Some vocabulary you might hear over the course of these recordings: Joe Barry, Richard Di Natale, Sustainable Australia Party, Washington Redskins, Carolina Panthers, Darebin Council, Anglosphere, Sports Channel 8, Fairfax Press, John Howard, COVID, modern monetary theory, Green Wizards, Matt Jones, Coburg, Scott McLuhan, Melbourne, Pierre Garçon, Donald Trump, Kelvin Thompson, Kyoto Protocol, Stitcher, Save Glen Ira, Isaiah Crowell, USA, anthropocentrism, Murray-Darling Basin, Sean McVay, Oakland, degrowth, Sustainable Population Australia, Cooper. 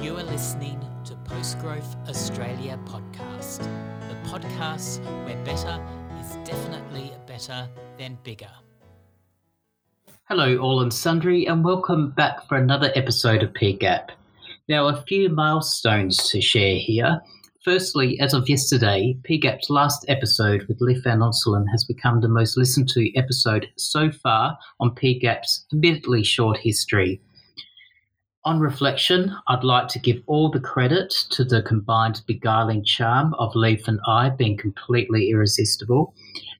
You are listening to Post-Growth Australia Podcast, the podcast where better is definitely better than bigger. Hello all and sundry, and welcome back for another episode of PGAP. Now, a few milestones to share here. Firstly, as of yesterday, PGAP's last episode with Leif Van Osselen has become the most listened to episode so far on PGAP's admittedly short history. On reflection, I'd like to give all the credit to the combined beguiling charm of Leif and I being completely irresistible.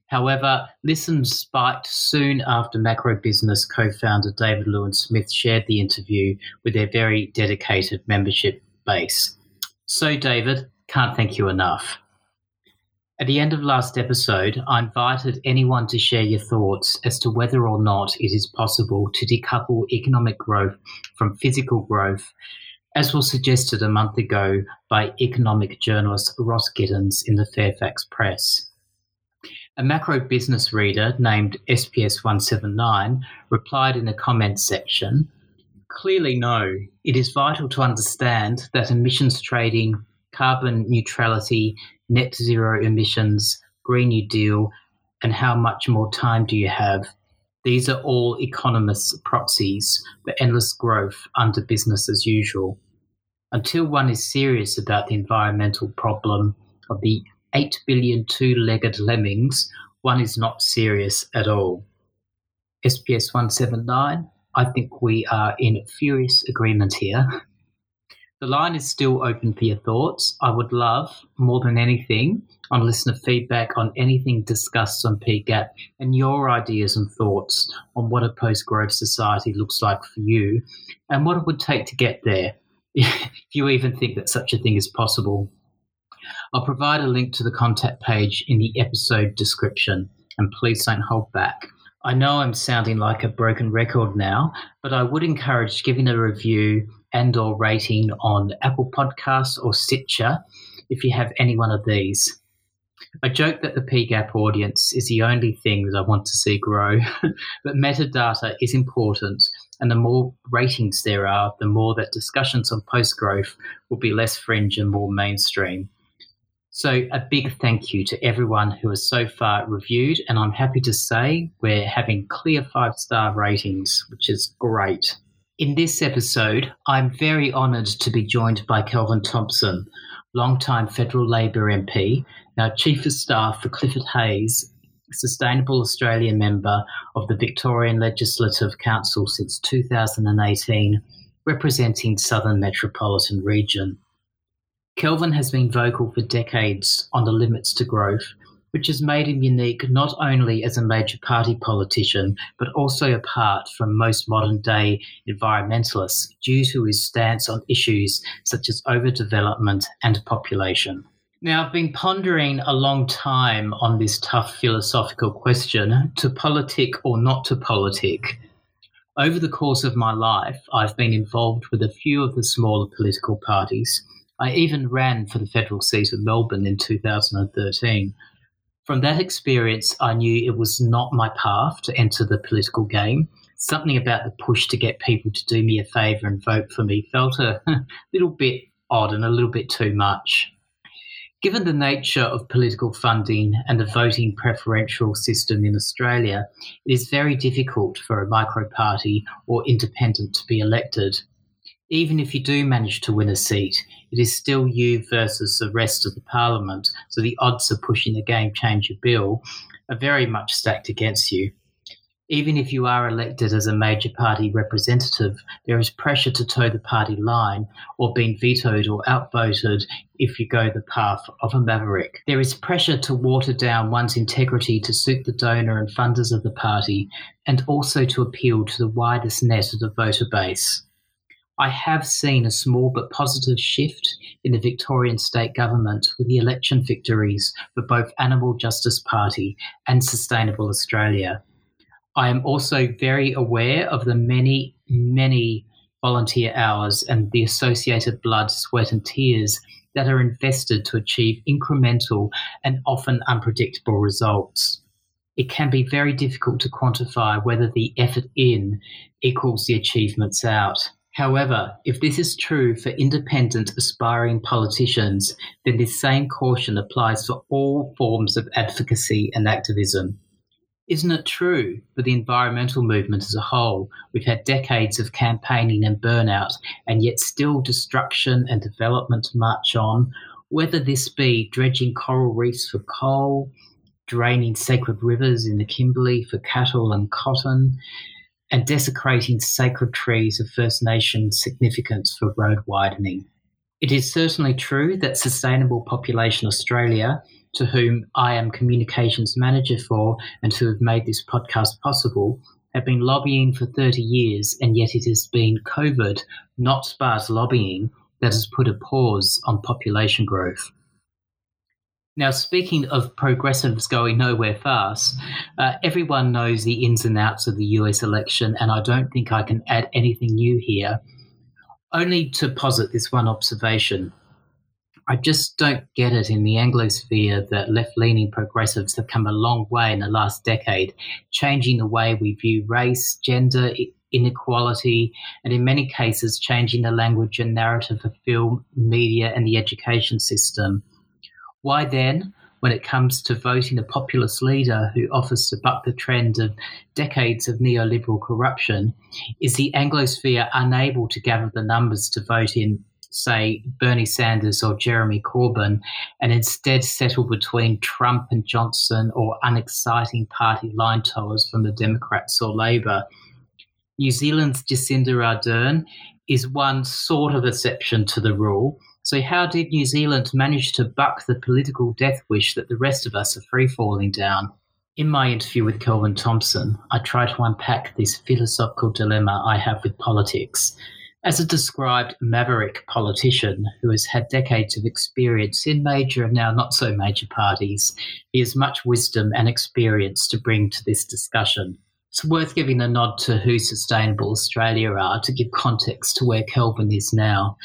However, listens spiked soon after Macro Business co-founder David Lewin-Smith shared the interview with their very dedicated membership base. So, David, can't thank you enough. At the end of last episode, I invited anyone to share your thoughts as to whether or not it is possible to decouple economic growth from physical growth, as was suggested a month ago by economic journalist Ross Giddens in the Fairfax Press. A Macro Business reader named SPS179 replied in the comments section, "Clearly no, it is vital to understand that emissions trading, carbon neutrality, net zero emissions, Green New Deal, and how much more time do you have? These are all economists' proxies for endless growth under business as usual. Until one is serious about the environmental problem of the 8 billion two-legged lemmings, one is not serious at all." SPS 179, I think we are in furious agreement here. The line is still open for your thoughts. I would love, more than anything, on listener feedback on anything discussed on PGAP and your ideas and thoughts on what a post-growth society looks like for you and what it would take to get there, if you even think that such a thing is possible. I'll provide a link to the contact page in the episode description, and please don't hold back. I know I'm sounding like a broken record now, but I would encourage giving a review and or rating on Apple Podcasts or Stitcher if you have any one of these. I joke that the PGAP audience is the only thing that I want to see grow, but metadata is important, and the more ratings there are, the more that discussions on post-growth will be less fringe and more mainstream. So a big thank you to everyone who has so far reviewed, and I'm happy to say we're having clear 5-star ratings, which is great. In this episode, I'm very honoured to be joined by Kelvin Thompson, long-time Federal Labor MP, now Chief of Staff for Clifford Hayes, Sustainable Australia member of the Victorian Legislative Council since 2018, representing Southern Metropolitan Region. Kelvin has been vocal for decades on the limits to growth, which has made him unique not only as a major party politician, but also apart from most modern-day environmentalists due to his stance on issues such as overdevelopment and population. Now, I've been pondering a long time on this tough philosophical question, to politic or not to politic. Over the course of my life, I've been involved with a few of the smaller political parties. I even ran for the federal seat of Melbourne in 2013. From that experience, I knew it was not my path to enter the political game. Something about the push to get people to do me a favour and vote for me felt a little bit odd and a little bit too much. Given the nature of political funding and the voting preferential system in Australia, it is very difficult for a micro party or independent to be elected. Even if you do manage to win a seat, it is still you versus the rest of the parliament, so the odds of pushing a game changer bill are very much stacked against you. Even if you are elected as a major party representative, there is pressure to toe the party line or being vetoed or outvoted if you go the path of a maverick. There is pressure to water down one's integrity to suit the donor and funders of the party, and also to appeal to the widest net of the voter base. I have seen a small but positive shift in the Victorian state government with the election victories for both Animal Justice Party and Sustainable Australia. I am also very aware of the many, many volunteer hours and the associated blood, sweat and tears that are invested to achieve incremental and often unpredictable results. It can be very difficult to quantify whether the effort in equals the achievements out. However, if this is true for independent aspiring politicians, then this same caution applies for all forms of advocacy and activism. Isn't it true for the environmental movement as a whole? We've had decades of campaigning and burnout, and yet still destruction and development march on, whether this be dredging coral reefs for coal, draining sacred rivers in the Kimberley for cattle and cotton, and desecrating sacred trees of First Nations significance for road widening. It is certainly true that Sustainable Population Australia, to whom I am Communications Manager for and who have made this podcast possible, have been lobbying for 30 years, and yet it has been COVID, not sparse lobbying, that has put a pause on population growth. Now, speaking of progressives going nowhere fast, everyone knows the ins and outs of the US election, and I don't think I can add anything new here, only to posit this one observation. I just don't get it in the Anglosphere that left-leaning progressives have come a long way in the last decade, changing the way we view race, gender, inequality, and in many cases changing the language and narrative of film, media, and the education system. Why then, when it comes to voting a populist leader who offers to buck the trend of decades of neoliberal corruption, is the Anglosphere unable to gather the numbers to vote in, say, Bernie Sanders or Jeremy Corbyn, and instead settle between Trump and Johnson or unexciting party line towers from the Democrats or Labour? New Zealand's Jacinda Ardern is one sort of exception to the rule. So how did New Zealand manage to buck the political death wish that the rest of us are free-falling down? In my interview with Kelvin Thompson, I try to unpack this philosophical dilemma I have with politics. As a described maverick politician who has had decades of experience in major and now not so major parties, he has much wisdom and experience to bring to this discussion. It's worth giving a nod to who Sustainable Australia are to give context to where Kelvin is now.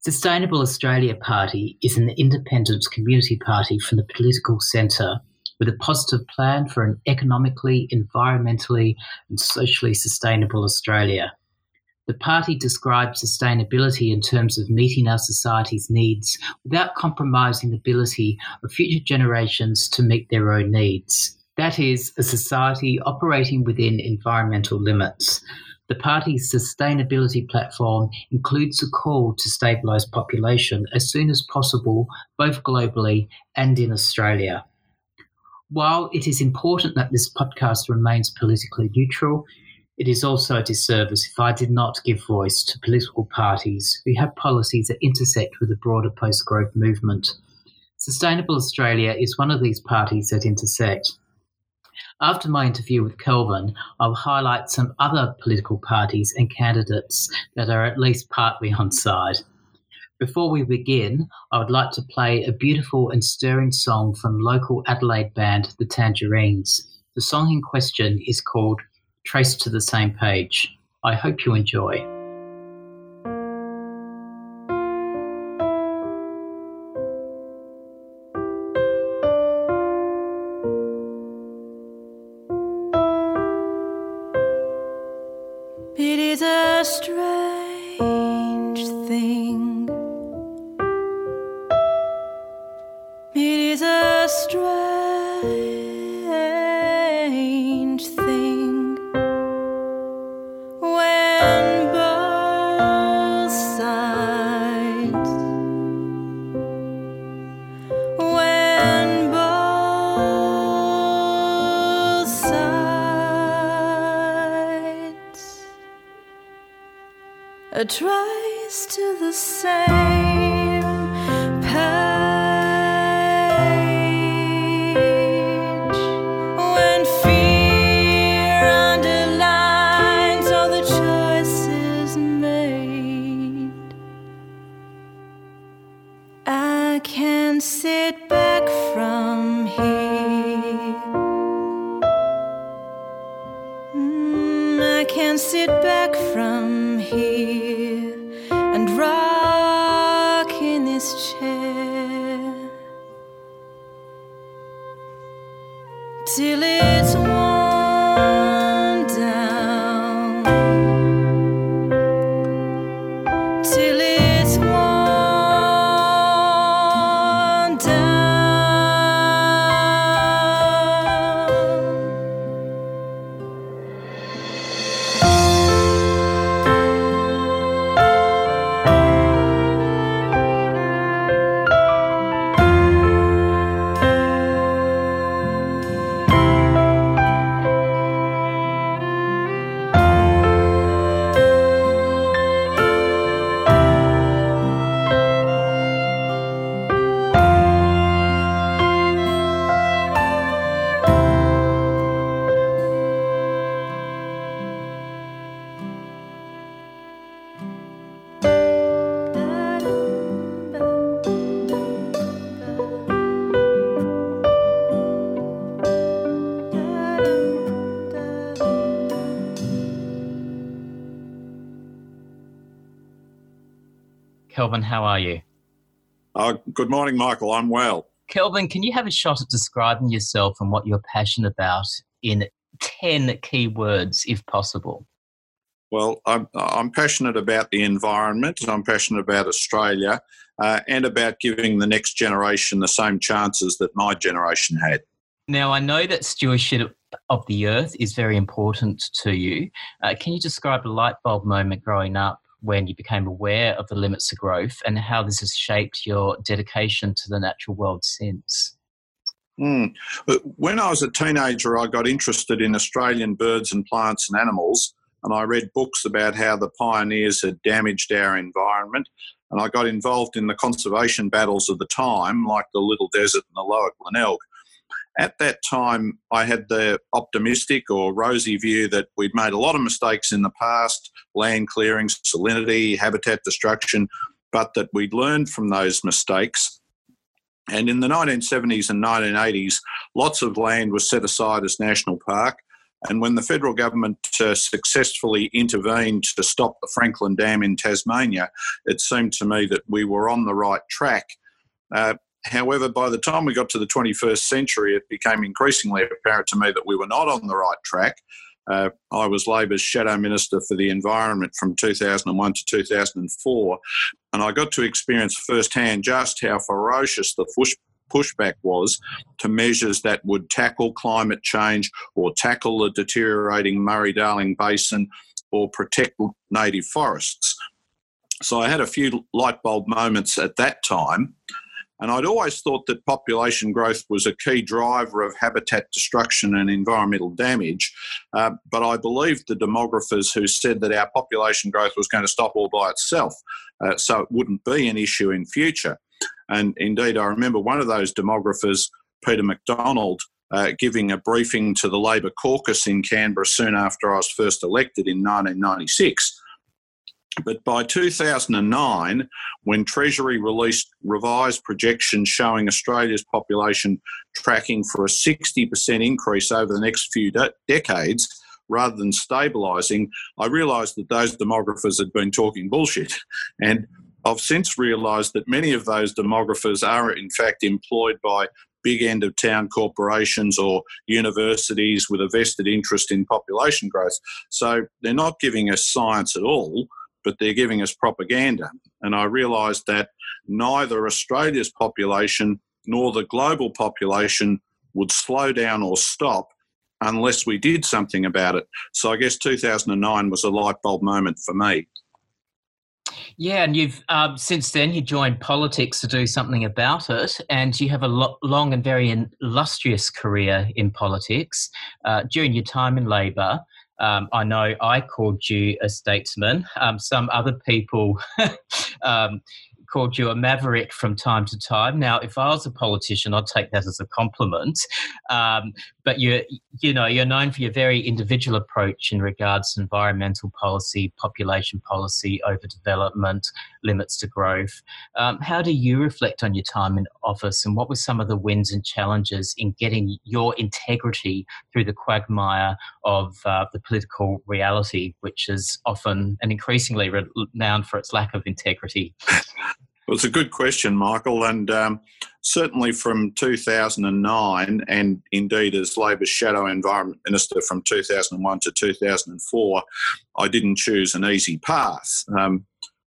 Sustainable Australia Party is an independent community party from the political centre with a positive plan for an economically, environmentally and socially sustainable Australia. The party describes sustainability in terms of meeting our society's needs without compromising the ability of future generations to meet their own needs. That is, a society operating within environmental limits. The party's sustainability platform includes a call to stabilise population as soon as possible, both globally and in Australia. While it is important that this podcast remains politically neutral, it is also a disservice if I did not give voice to political parties who have policies that intersect with the broader post-growth movement. Sustainable Australia is one of these parties that intersect. After my interview with Kelvin, I'll highlight some other political parties and candidates that are at least partly on side. Before we begin, I would like to play a beautiful and stirring song from local Adelaide band, the Tangerines. The song in question is called Traced to the Same Page. I hope you enjoy. It tries to the same page when fear underlines all the choices made. I can sit back from here. I can sit back from here. Till it's worn down, Kelvin, how are you? Good morning, Michael. I'm well. Kelvin, can you have a shot at describing yourself and what you're passionate about in 10 key words, if possible? Well, I'm passionate about the environment, I'm passionate about Australia, and about giving the next generation the same chances that my generation had. Now, I know that stewardship of the earth is very important to you. Can you describe a light bulb moment growing up when you became aware of the limits of growth and how this has shaped your dedication to the natural world since? When I was a teenager, I got interested in Australian birds and plants and animals, and I read books about how the pioneers had damaged our environment, and I got involved in the conservation battles of the time, like the Little Desert and the Lower Glenelg. At that time, I had the optimistic or rosy view that we'd made a lot of mistakes in the past, land clearing, salinity, habitat destruction, but that we'd learned from those mistakes. And in the 1970s and 1980s, lots of land was set aside as national park. And when the federal government successfully intervened to stop the Franklin Dam in Tasmania, it seemed to me that we were on the right track. However, by the time we got to the 21st century, it became increasingly apparent to me that we were not on the right track. I was Labor's Shadow Minister for the Environment from 2001 to 2004, and I got to experience firsthand just how ferocious the pushback was to measures that would tackle climate change or tackle the deteriorating Murray-Darling Basin or protect native forests. So I had a few light bulb moments at that time. And I'd always thought that population growth was a key driver of habitat destruction and environmental damage, but I believed the demographers who said that our population growth was going to stop all by itself, so it wouldn't be an issue in future. And indeed, I remember one of those demographers, Peter Macdonald, giving a briefing to the Labor caucus in Canberra soon after I was first elected in 1996. But by 2009, when Treasury released revised projections showing Australia's population tracking for a 60% increase over the next few decades, rather than stabilising, I realised that those demographers had been talking bullshit. And I've since realised that many of those demographers are in fact employed by big end-of-town corporations or universities with a vested interest in population growth. So they're not giving us science at all, but they're giving us propaganda. And I realised that neither Australia's population nor the global population would slow down or stop unless we did something about it. So I guess 2009 was a light bulb moment for me. Yeah, and you've since then you joined politics to do something about it, and you have a long and very illustrious career in politics. During your time in Labor, I know I called you a statesman. Some other people called you a maverick from time to time. Now, if I was a politician, I'd take that as a compliment. But you're known for your very individual approach in regards to environmental policy, population policy, overdevelopment, limits to growth. How do you reflect on your time in office, and what were some of the wins and challenges in getting your integrity through the quagmire of the political reality, which is often and increasingly renowned for its lack of integrity? Well, it's a good question, Michael, and certainly from 2009 and indeed as Labor's Shadow Environment Minister from 2001 to 2004, I didn't choose an easy path.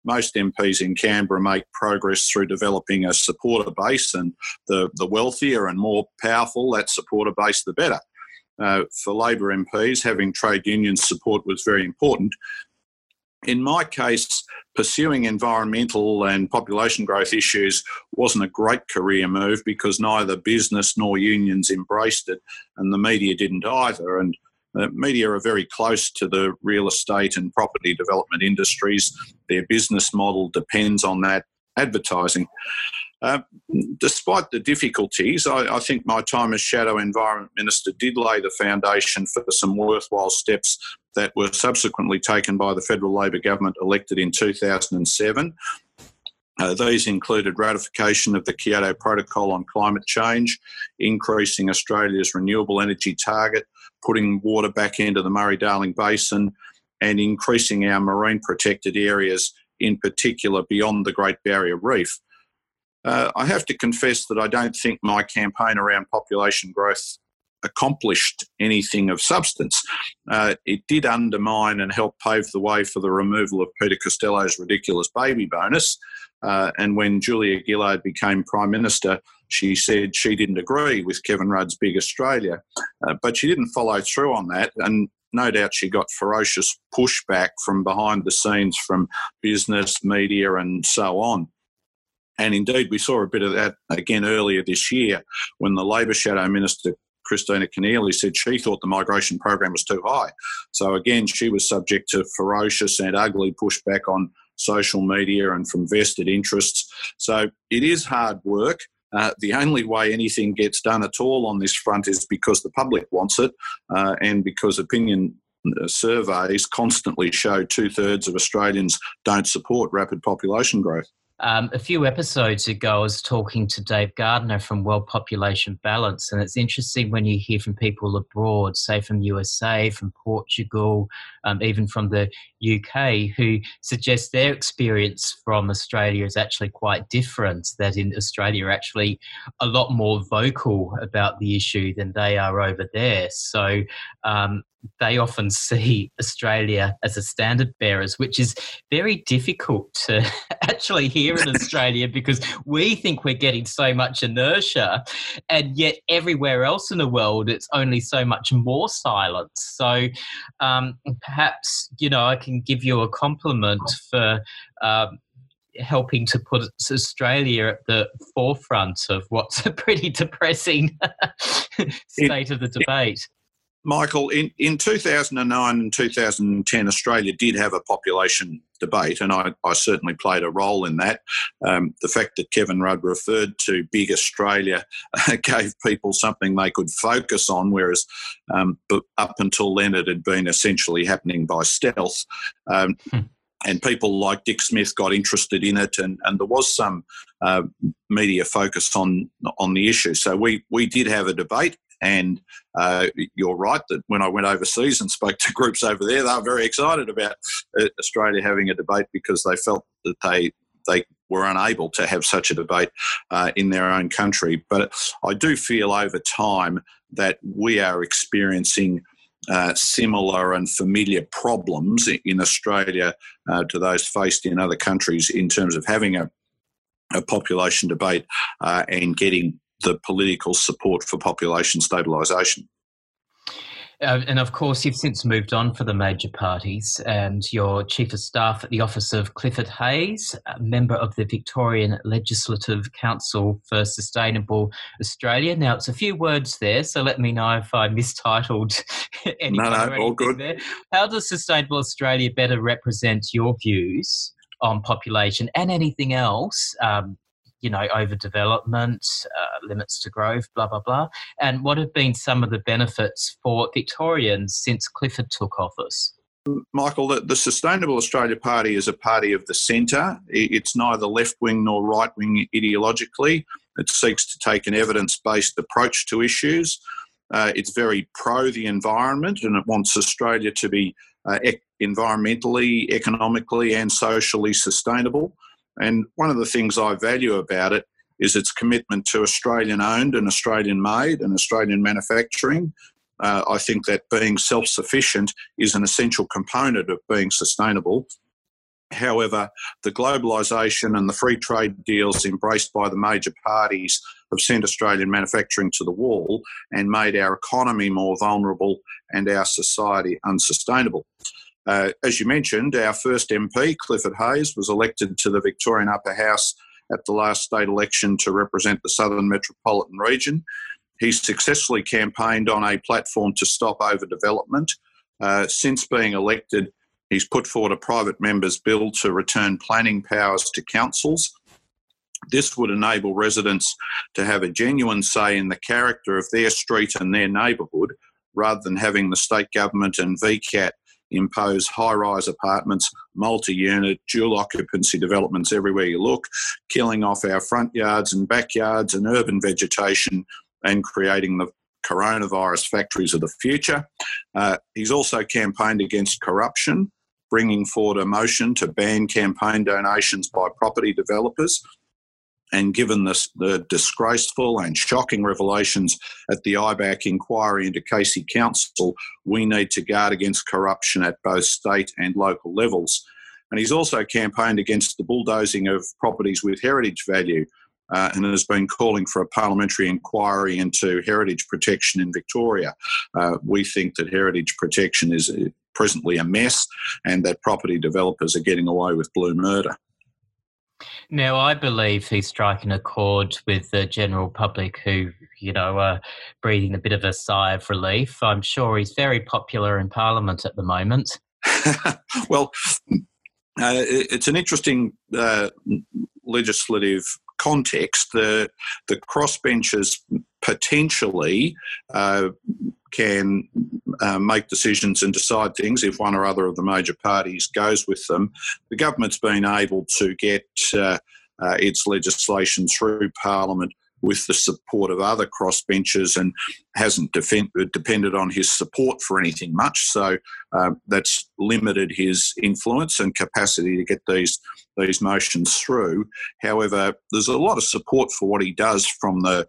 Most MPs in Canberra make progress through developing a supporter base, and the wealthier and more powerful that supporter base, the better. For Labor MPs, having trade union support was very important. In my case, pursuing environmental and population growth issues wasn't a great career move because neither business nor unions embraced it, and the media didn't either. And the media are very close to the real estate and property development industries. Their business model depends on that advertising. Despite the difficulties, I think my time as Shadow Environment Minister did lay the foundation for some worthwhile steps that were subsequently taken by the federal Labor government elected in 2007. These included ratification of the Kyoto Protocol on climate change, increasing Australia's renewable energy target, putting water back into the Murray-Darling Basin, and increasing our marine protected areas in particular beyond the Great Barrier Reef. I have to confess that I don't think my campaign around population growth accomplished anything of substance. It did undermine and help pave the way for the removal of Peter Costello's ridiculous baby bonus. And when Julia Gillard became Prime Minister, she said she didn't agree with Kevin Rudd's Big Australia. But she didn't follow through on that, and no doubt she got ferocious pushback from behind the scenes from business, media and so on. And indeed, we saw a bit of that again earlier this year when the Labor Shadow Minister Christina Keneally said she thought the migration program was too high. So again, she was subject to ferocious and ugly pushback on social media and from vested interests. So it is hard work. The only way anything gets done at all on this front is because the public wants it, and because opinion surveys constantly show 2/3 of Australians don't support rapid population growth. A few episodes ago, I was talking to Dave Gardner from World Population Balance, and it's interesting when you hear from people abroad, say from USA, from Portugal, even from the UK, who suggest their experience from Australia is actually quite different, that in Australia are actually a lot more vocal about the issue than they are over there. So they often see Australia as a standard bearers, which is very difficult to actually hear in Australia because we think we're getting so much inertia, and yet everywhere else in the world it's only so much more silence. So perhaps, you know, I can give you a compliment for helping to put Australia at the forefront of what's a pretty depressing state of the debate. Michael, in 2009 and 2010, Australia did have a population debate, and I certainly played a role in that. The fact that Kevin Rudd referred to Big Australia gave people something they could focus on, whereas up until then it had been essentially happening by stealth. And people like Dick Smith got interested in it, and there was some media focus on the issue. So we did have a debate. And you're right that when I went overseas and spoke to groups over there, they were very excited about Australia having a debate because they felt that they were unable to have such a debate in their own country. But I do feel over time that we are experiencing similar and familiar problems in Australia to those faced in other countries in terms of having a population debate and getting the political support for population stabilisation. And of course, you've since moved on for the major parties, and you're Chief of Staff at the Office of Clifford Hayes, a member of the Victorian Legislative Council for Sustainable Australia. Now, it's a few words there, so let me know if I mistitled anything. No, all good. There. How does Sustainable Australia better represent your views on population and anything else? You know, overdevelopment, limits to growth, blah, blah, blah. And what have been some of the benefits for Victorians since Clifford took office? Michael, the Sustainable Australia Party is a party of the centre. It's neither left-wing nor right-wing ideologically. It seeks to take an evidence-based approach to issues. It's very pro the environment, and it wants Australia to be environmentally, economically and socially sustainable. And one of the things I value about it is its commitment to Australian-owned and Australian-made and Australian manufacturing. I think that being self-sufficient is an essential component of being sustainable. However, the globalisation and the free trade deals embraced by the major parties have sent Australian manufacturing to the wall and made our economy more vulnerable and our society unsustainable. As you mentioned, our first MP, Clifford Hayes, was elected to the Victorian Upper House at the last state election to represent the Southern Metropolitan Region. He successfully campaigned on a platform to stop overdevelopment. Since being elected, he's put forward a private member's bill to return planning powers to councils. This would enable residents to have a genuine say in the character of their street and their neighbourhood, rather than having the state government and VCAT impose high-rise apartments, multi-unit, dual-occupancy developments everywhere you look, killing off our front yards and backyards and urban vegetation and creating the coronavirus factories of the future. He's also campaigned against corruption bringing forward a motion to ban campaign donations by property developers. And given the disgraceful and shocking revelations at the IBAC inquiry into Casey Council, we need to guard against corruption at both state and local levels. And he's also campaigned against the bulldozing of properties with heritage value and has been calling for a parliamentary inquiry into heritage protection in Victoria. We think that heritage protection is presently a mess and that property developers are getting away with blue murder. Now, I believe he's striking a chord with the general public who, are breathing a bit of a sigh of relief. I'm sure he's very popular in Parliament at the moment. Well, it's an interesting legislative context. The crossbenchers potentially can make decisions and decide things if one or other of the major parties goes with them. The government's been able to get its legislation through Parliament with the support of other crossbenchers and hasn't depended on his support for anything much. So that's limited his influence and capacity to get these motions through. However, there's a lot of support for what he does from the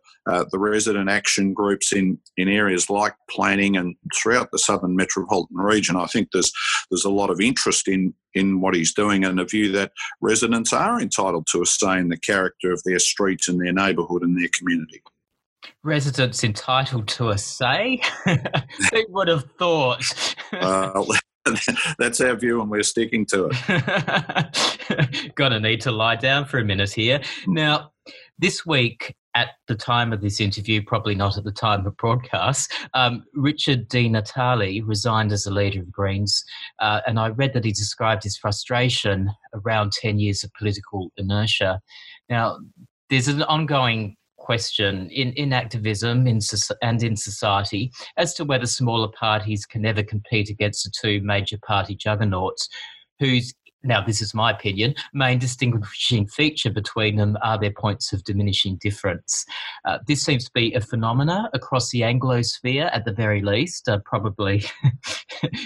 resident action groups in areas like planning and throughout the Southern Metropolitan Region. I think there's a lot of interest in what he's doing and a view that residents are entitled to a say in the character of their streets and their neighbourhood and their community. Residents entitled to a say? Who would have thought? That's our view and we're sticking to it. Gonna need to lie down for a minute here. Now, this week, at the time of this interview, probably not at the time of broadcast, Richard Di Natale resigned as the leader of the Greens, and I read that he described his frustration around 10 years of political inertia. Now, there's an ongoing question in activism and in society as to whether smaller parties can ever compete against the two major party juggernauts whose, now this is my opinion, main distinguishing feature between them are their points of diminishing difference. This seems to be a phenomena across the Anglosphere at the very least, probably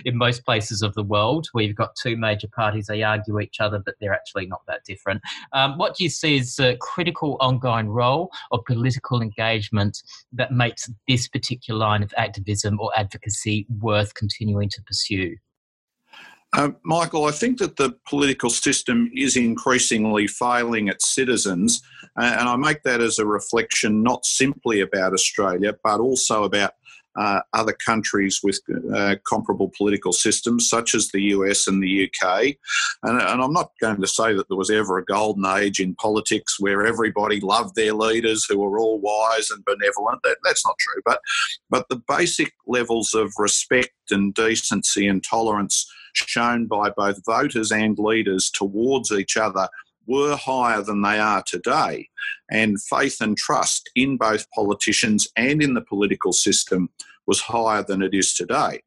in most places of the world where you've got two major parties, they argue each other, but they're actually not that different. What do you see is the critical ongoing role of political engagement that makes this particular line of activism or advocacy worth continuing to pursue? Michael, I think that the political system is increasingly failing its citizens, and I make that as a reflection not simply about Australia but also about other countries with comparable political systems such as the US and the UK. And I'm not going to say that there was ever a golden age in politics where everybody loved their leaders who were all wise and benevolent. That's not true. But the basic levels of respect and decency and tolerance shown by both voters and leaders towards each other were higher than they are today. And faith and trust in both politicians and in the political system was higher than it is today.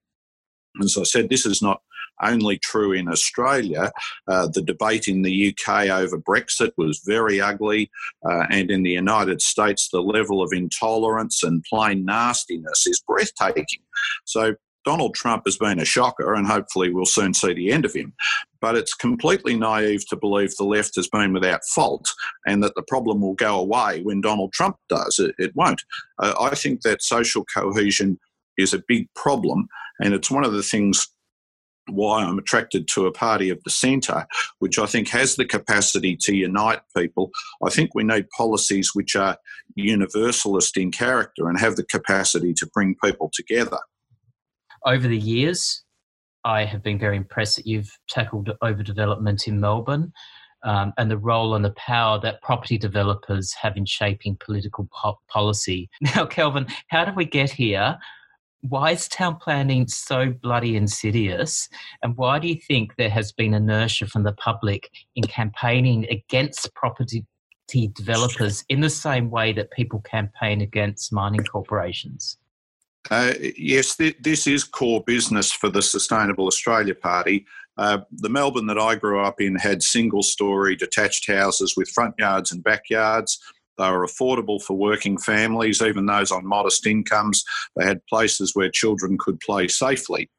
As I said, this is not only true in Australia. The debate in the UK over Brexit was very ugly, and in the United States, the level of intolerance and plain nastiness is breathtaking. So Donald Trump has been a shocker and hopefully we'll soon see the end of him. But it's completely naive to believe the left has been without fault and that the problem will go away when Donald Trump does. It won't. I think that social cohesion is a big problem and it's one of the things why I'm attracted to a party of the centre, which I think has the capacity to unite people. I think we need policies which are universalist in character and have the capacity to bring people together. Over the years, I have been very impressed that you've tackled overdevelopment in Melbourne and the role and the power that property developers have in shaping political policy. Now, Kelvin, how did we get here? Why is town planning so bloody insidious? And why do you think there has been inertia from the public in campaigning against property developers in the same way that people campaign against mining corporations? Yes, this is core business for the Sustainable Australia Party. The Melbourne that I grew up in had single-storey detached houses with front yards and backyards. They were affordable for working families, even those on modest incomes. They had places where children could play safely.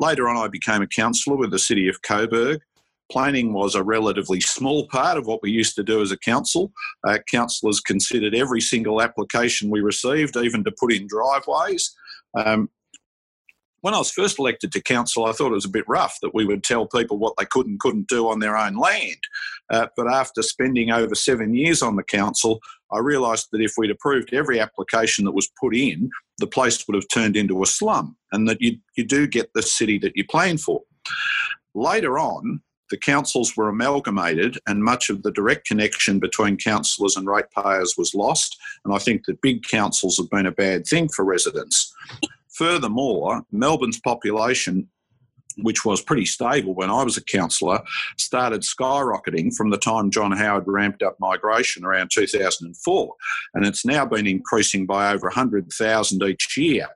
Later on, I became a councillor with the city of Coburg. Planning was a relatively small part of what we used to do as a council. Councillors considered every single application we received, even to put in driveways. When I was first elected to council, I thought it was a bit rough that we would tell people what they could and couldn't do on their own land. But after spending over 7 years on the council, I realised that if we'd approved every application that was put in, the place would have turned into a slum, and that you do get the city that you plan for. Later on, the councils were amalgamated and much of the direct connection between councillors and ratepayers was lost, and I think that big councils have been a bad thing for residents. Furthermore, Melbourne's population, which was pretty stable when I was a councillor, started skyrocketing from the time John Howard ramped up migration around 2004, and it's now been increasing by over 100,000 each year.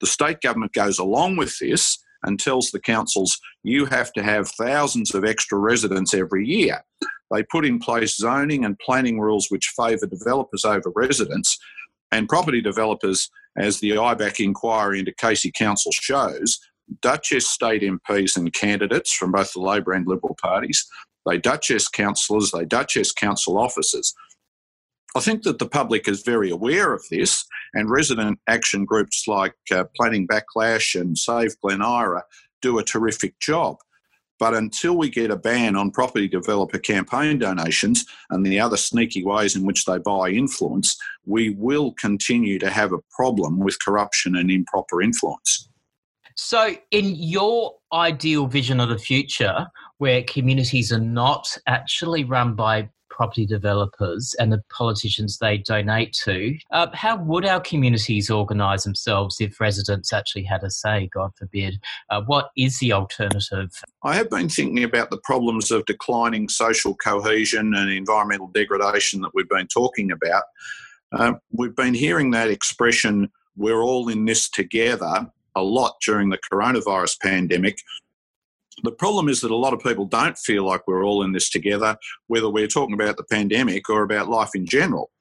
The state government goes along with this and tells the councils, you have to have thousands of extra residents every year. They put in place zoning and planning rules which favour developers over residents, and property developers, as the IBAC inquiry into Casey Council shows, Duchess state MPs and candidates from both the Labor and Liberal parties, they Duchess councillors, they Duchess council officers. I think that the public is very aware of this, and resident action groups like Planning Backlash and Save Glen Ira do a terrific job. But until we get a ban on property developer campaign donations and the other sneaky ways in which they buy influence, we will continue to have a problem with corruption and improper influence. So in your ideal vision of the future, where communities are not actually run by property developers and the politicians they donate to, how would our communities organise themselves if residents actually had a say, God forbid? What is the alternative? I have been thinking about the problems of declining social cohesion and environmental degradation that we've been talking about. We've been hearing that expression, we're all in this together, a lot during the coronavirus pandemic. The problem is that a lot of people don't feel like we're all in this together, whether we're talking about the pandemic or about life in general.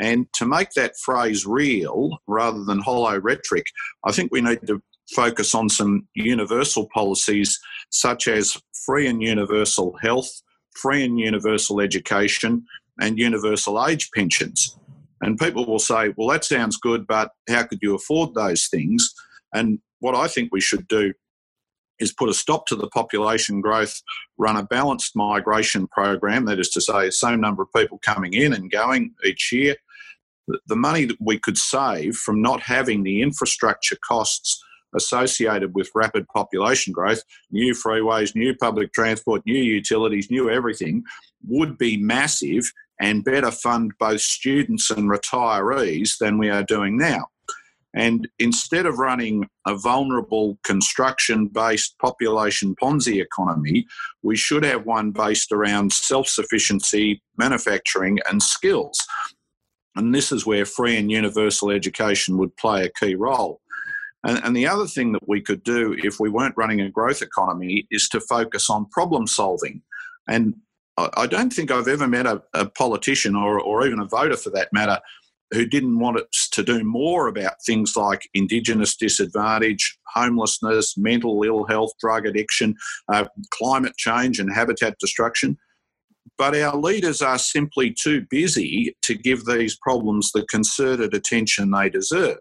And to make that phrase real rather than hollow rhetoric, I think we need to focus on some universal policies such as free and universal health, free and universal education, and universal age pensions. And people will say, well, that sounds good, but how could you afford those things? And what I think we should do is put a stop to the population growth, run a balanced migration program, that is to say, the same number of people coming in and going each year. The money that we could save from not having the infrastructure costs associated with rapid population growth, new freeways, new public transport, new utilities, new everything, would be massive and better fund both students and retirees than we are doing now. And instead of running a vulnerable construction-based population Ponzi economy, we should have one based around self-sufficiency, manufacturing and skills. And this is where free and universal education would play a key role. And the other thing that we could do if we weren't running a growth economy is to focus on problem solving. And I don't think I've ever met a politician or even a voter for that matter who didn't want us to do more about things like Indigenous disadvantage, homelessness, mental ill health, drug addiction, climate change and habitat destruction. But our leaders are simply too busy to give these problems the concerted attention they deserve.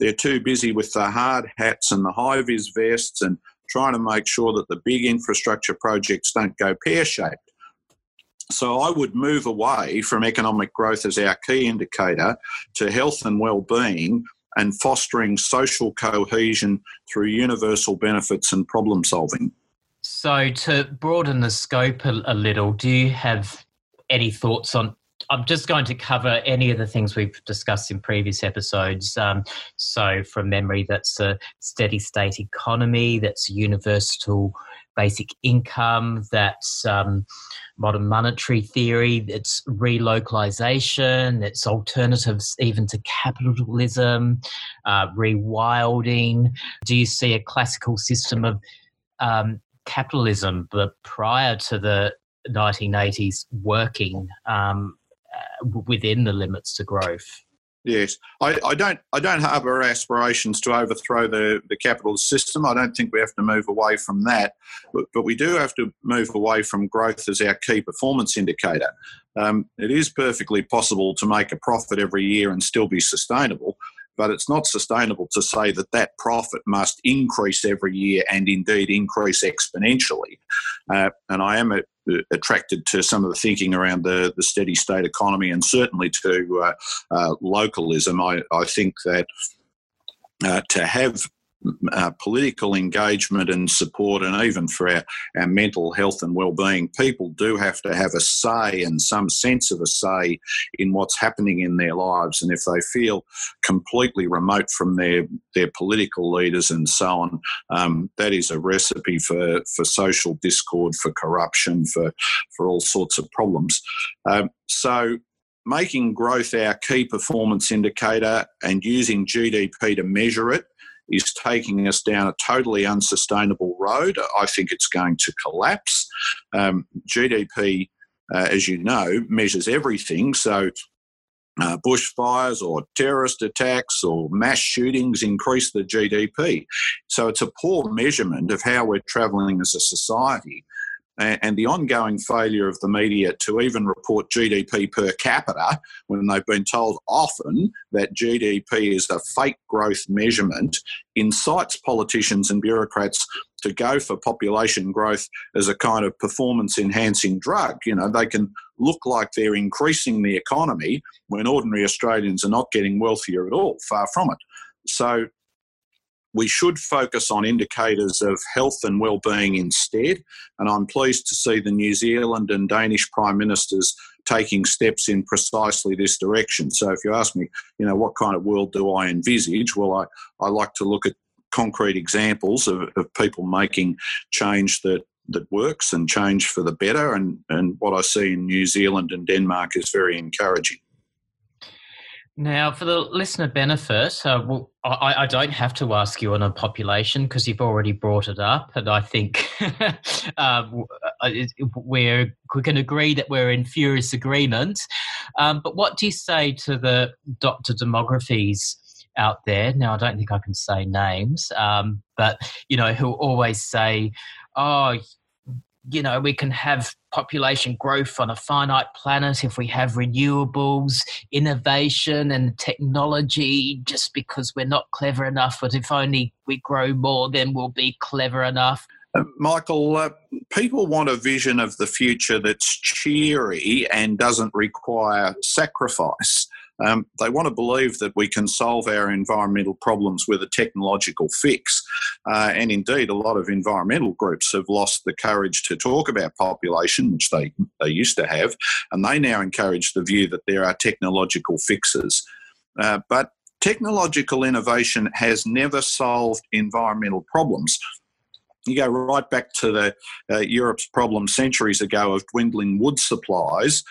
They're too busy with the hard hats and the high-vis vests and trying to make sure that the big infrastructure projects don't go pear-shaped. So I would move away from economic growth as our key indicator to health and well-being and fostering social cohesion through universal benefits and problem solving. So to broaden the scope a little, do you have any thoughts on, I'm just going to cover any of the things we've discussed in previous episodes. So from memory, that's a steady state economy, that's universal basic income, that's modern monetary theory, it's relocalization, it's alternatives even to capitalism, rewilding. Do you see a classical system of capitalism but prior to the 1980s working within the limits to growth? Yes, I don't harbour aspirations to overthrow the capitalist system. I don't think we have to move away from that, but we do have to move away from growth as our key performance indicator. It is perfectly possible to make a profit every year and still be sustainable, but it's not sustainable to say that that profit must increase every year and indeed increase exponentially. And I am attracted to some of the thinking around the steady state economy and certainly to localism. I think that to have political engagement and support, and even for our mental health and well-being, people do have to have a say and some sense of a say in what's happening in their lives. And if they feel completely remote from their political leaders and so on, that is a recipe for social discord, for corruption, for all sorts of problems. So making growth our key performance indicator and using GDP to measure it is taking us down a totally unsustainable road. I think it's going to collapse. GDP, as you know, measures everything. So bushfires or terrorist attacks or mass shootings increase the GDP. So it's a poor measurement of how we're travelling as a society. And the ongoing failure of the media to even report GDP per capita when they've been told often that GDP is a fake growth measurement incites politicians and bureaucrats to go for population growth as a kind of performance-enhancing drug. You know, they can look like they're increasing the economy when ordinary Australians are not getting wealthier at all, far from it. So we should focus on indicators of health and well-being instead, and I'm pleased to see the New Zealand and Danish Prime Ministers taking steps in precisely this direction. So if you ask me, you know, what kind of world do I envisage? Well, I like to look at concrete examples of people making change that works and change for the better, and what I see in New Zealand and Denmark is very encouraging. Now, for the listener benefit, well, I don't have to ask you on a population because you've already brought it up, and I think we can agree that we're in furious agreement. But what do you say to the Dr. Demographies out there? Now, I don't think I can say names, but, you know, who always say, oh, you know, we can have population growth on a finite planet if we have renewables, innovation and technology, just because we're not clever enough. But if only we grow more, then we'll be clever enough. Michael, people want a vision of the future that's cheery and doesn't require sacrifice. They want to believe that we can solve our environmental problems with a technological fix. And indeed, a lot of environmental groups have lost the courage to talk about population, which they used to have, and they now encourage the view that there are technological fixes. But technological innovation has never solved environmental problems. You go right back to the Europe's problem centuries ago of dwindling wood supplies.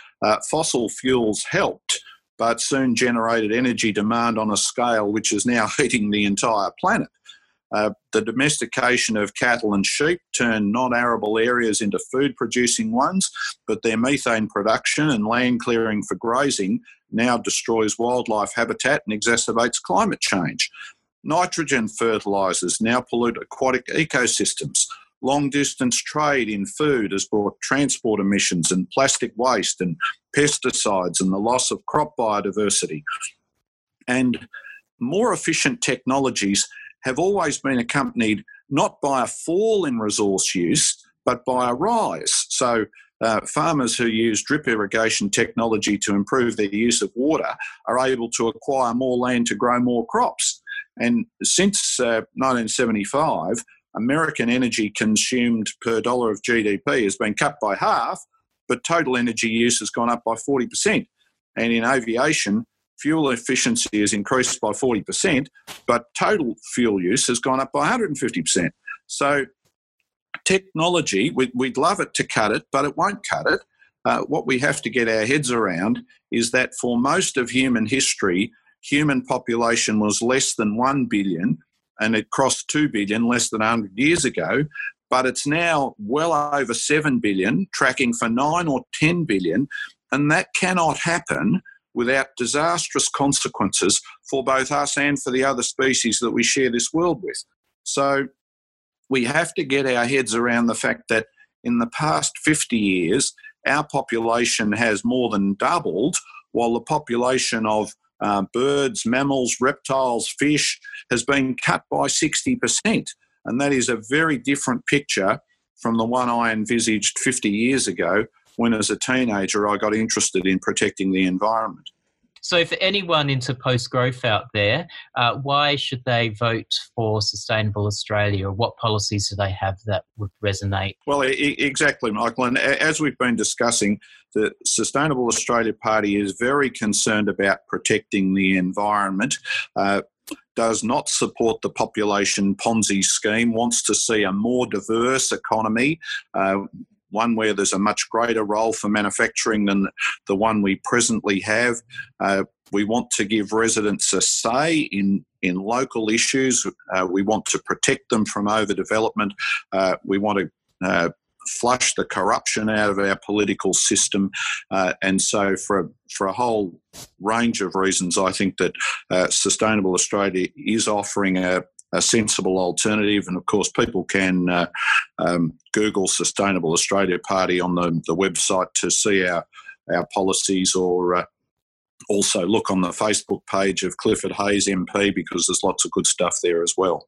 Fossil fuels helped, but soon generated energy demand on a scale which is now heating the entire planet. The domestication of cattle and sheep turned non-arable areas into food-producing ones, but their methane production and land clearing for grazing now destroys wildlife habitat and exacerbates climate change. Nitrogen fertilisers now pollute aquatic ecosystems. Long-distance trade in food has brought transport emissions and plastic waste and pesticides and the loss of crop biodiversity. And more efficient technologies have always been accompanied not by a fall in resource use, but by a rise. So farmers who use drip irrigation technology to improve their use of water are able to acquire more land to grow more crops. And since 1975, American energy consumed per dollar of GDP has been cut by half, but total energy use has gone up by 40%. And in aviation, fuel efficiency has increased by 40%, but total fuel use has gone up by 150%. So technology, we'd love it to cut it, but it won't cut it. What we have to get our heads around is that for most of human history, human population was less than 1 billion, and it crossed 2 billion less than 100 years ago, but it's now well over 7 billion, tracking for 9 or 10 billion, and that cannot happen without disastrous consequences for both us and for the other species that we share this world with. So we have to get our heads around the fact that in the past 50 years, our population has more than doubled, while the population of birds, mammals, reptiles, fish has been cut by 60%. And that is a very different picture from the one I envisaged 50 years ago when, as a teenager, I got interested in protecting the environment. So for anyone into post-growth out there, why should they vote for Sustainable Australia? What policies do they have that would resonate? Well, exactly, Michael. And as we've been discussing, the Sustainable Australia Party is very concerned about protecting the environment, does not support the population Ponzi scheme, wants to see a more diverse economy, one where there's a much greater role for manufacturing than the one we presently have. We want to give residents a say in local issues. We want to protect them from overdevelopment. We want to flush the corruption out of our political system. And so for a whole range of reasons, I think that Sustainable Australia is offering a sensible alternative. And of course, people can Google Sustainable Australia Party on the website to see our policies, or also look on the Facebook page of Clifford Hayes MP, because there's lots of good stuff there as well.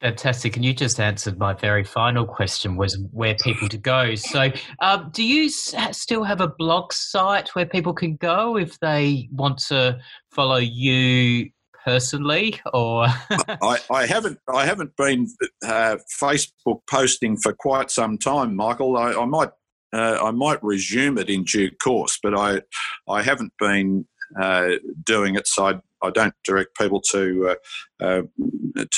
Fantastic. And you just answered my very final question, was where people to go. So do you still have a blog site where people can go if they want to follow you personally, or I haven't been Facebook posting for quite some time, Michael. I might resume it in due course, but I haven't been doing it, so I don't direct people to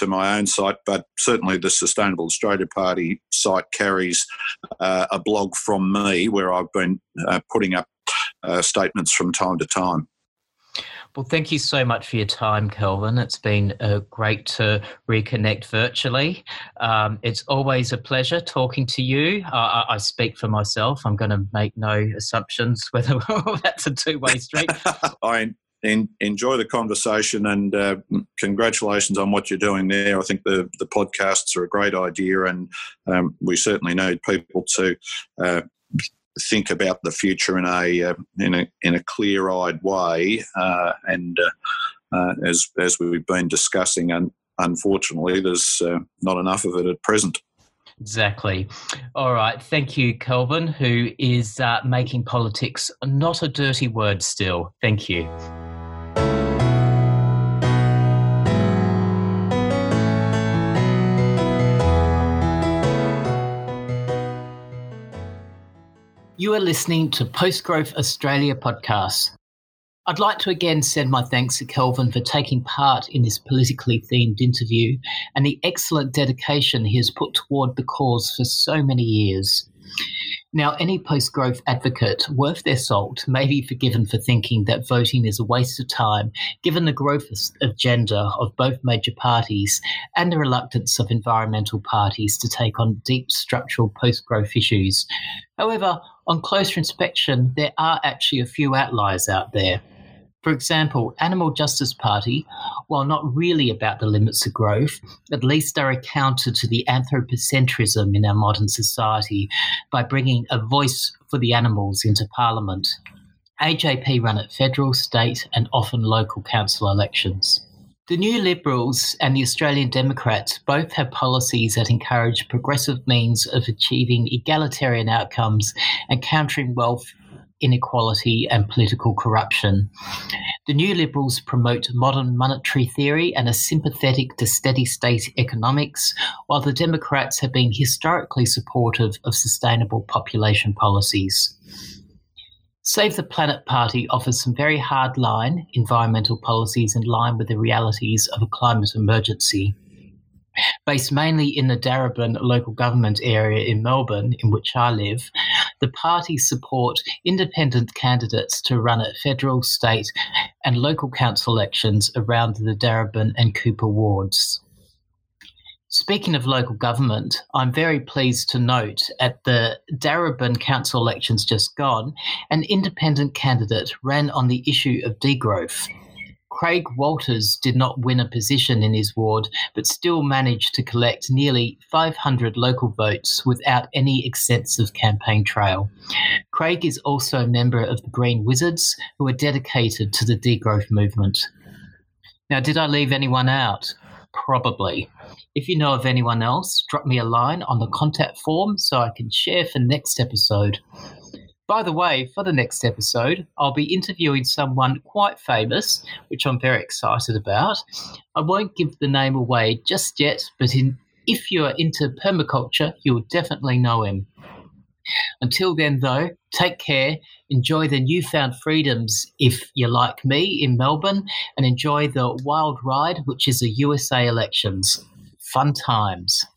my own site. But certainly, the Sustainable Australia Party site carries a blog from me, where I've been putting up statements from time to time. Well, thank you so much for your time, Kelvin. It's been great to reconnect virtually. It's always a pleasure talking to you. I speak for myself. I'm going to make no assumptions whether that's a two-way street. I enjoy the conversation, and congratulations on what you're doing there. I think the podcasts are a great idea, and we certainly need people to think about the future in a clear-eyed way, and as we've been discussing, and unfortunately, there's not enough of it at present. Exactly. All right. Thank you, Kelvin, who is making politics not a dirty word still. Thank you. You are listening to Post-Growth Australia Podcast. I'd like to again send my thanks to Kelvin for taking part in this politically themed interview and the excellent dedication he has put toward the cause for so many years. Now, any post-growth advocate worth their salt may be forgiven for thinking that voting is a waste of time, given the growth agenda of both major parties and the reluctance of environmental parties to take on deep structural post-growth issues. However, on closer inspection, there are actually a few outliers out there. For example, Animal Justice Party, while not really about the limits of growth, at least are a counter to the anthropocentrism in our modern society by bringing a voice for the animals into Parliament. AJP run at federal, state and often local council elections. The New Liberals and the Australian Democrats both have policies that encourage progressive means of achieving egalitarian outcomes and countering wealth inequality and political corruption. The New Liberals promote modern monetary theory and are sympathetic to steady-state economics, while the Democrats have been historically supportive of sustainable population policies. Save the Planet Party offers some very hard-line environmental policies in line with the realities of a climate emergency. Based mainly in the Darebin local government area in Melbourne, in which I live, the parties support independent candidates to run at federal, state and local council elections around the Darebin and Cooper wards. Speaking of local government, I'm very pleased to note at the Darebin council elections just gone, an independent candidate ran on the issue of degrowth. Craig Walters did not win a position in his ward, but still managed to collect nearly 500 local votes without any extensive campaign trail. Craig is also a member of the Green Wizards, who are dedicated to the degrowth movement. Now, did I leave anyone out? Probably. If you know of anyone else, drop me a line on the contact form so I can share for next episode. By the way, for the next episode, I'll be interviewing someone quite famous, which I'm very excited about. I won't give the name away just yet, but if you're into permaculture, you'll definitely know him. Until then, though, take care, enjoy the newfound freedoms if you're like me in Melbourne, and enjoy the wild ride, which is the USA elections. Fun times.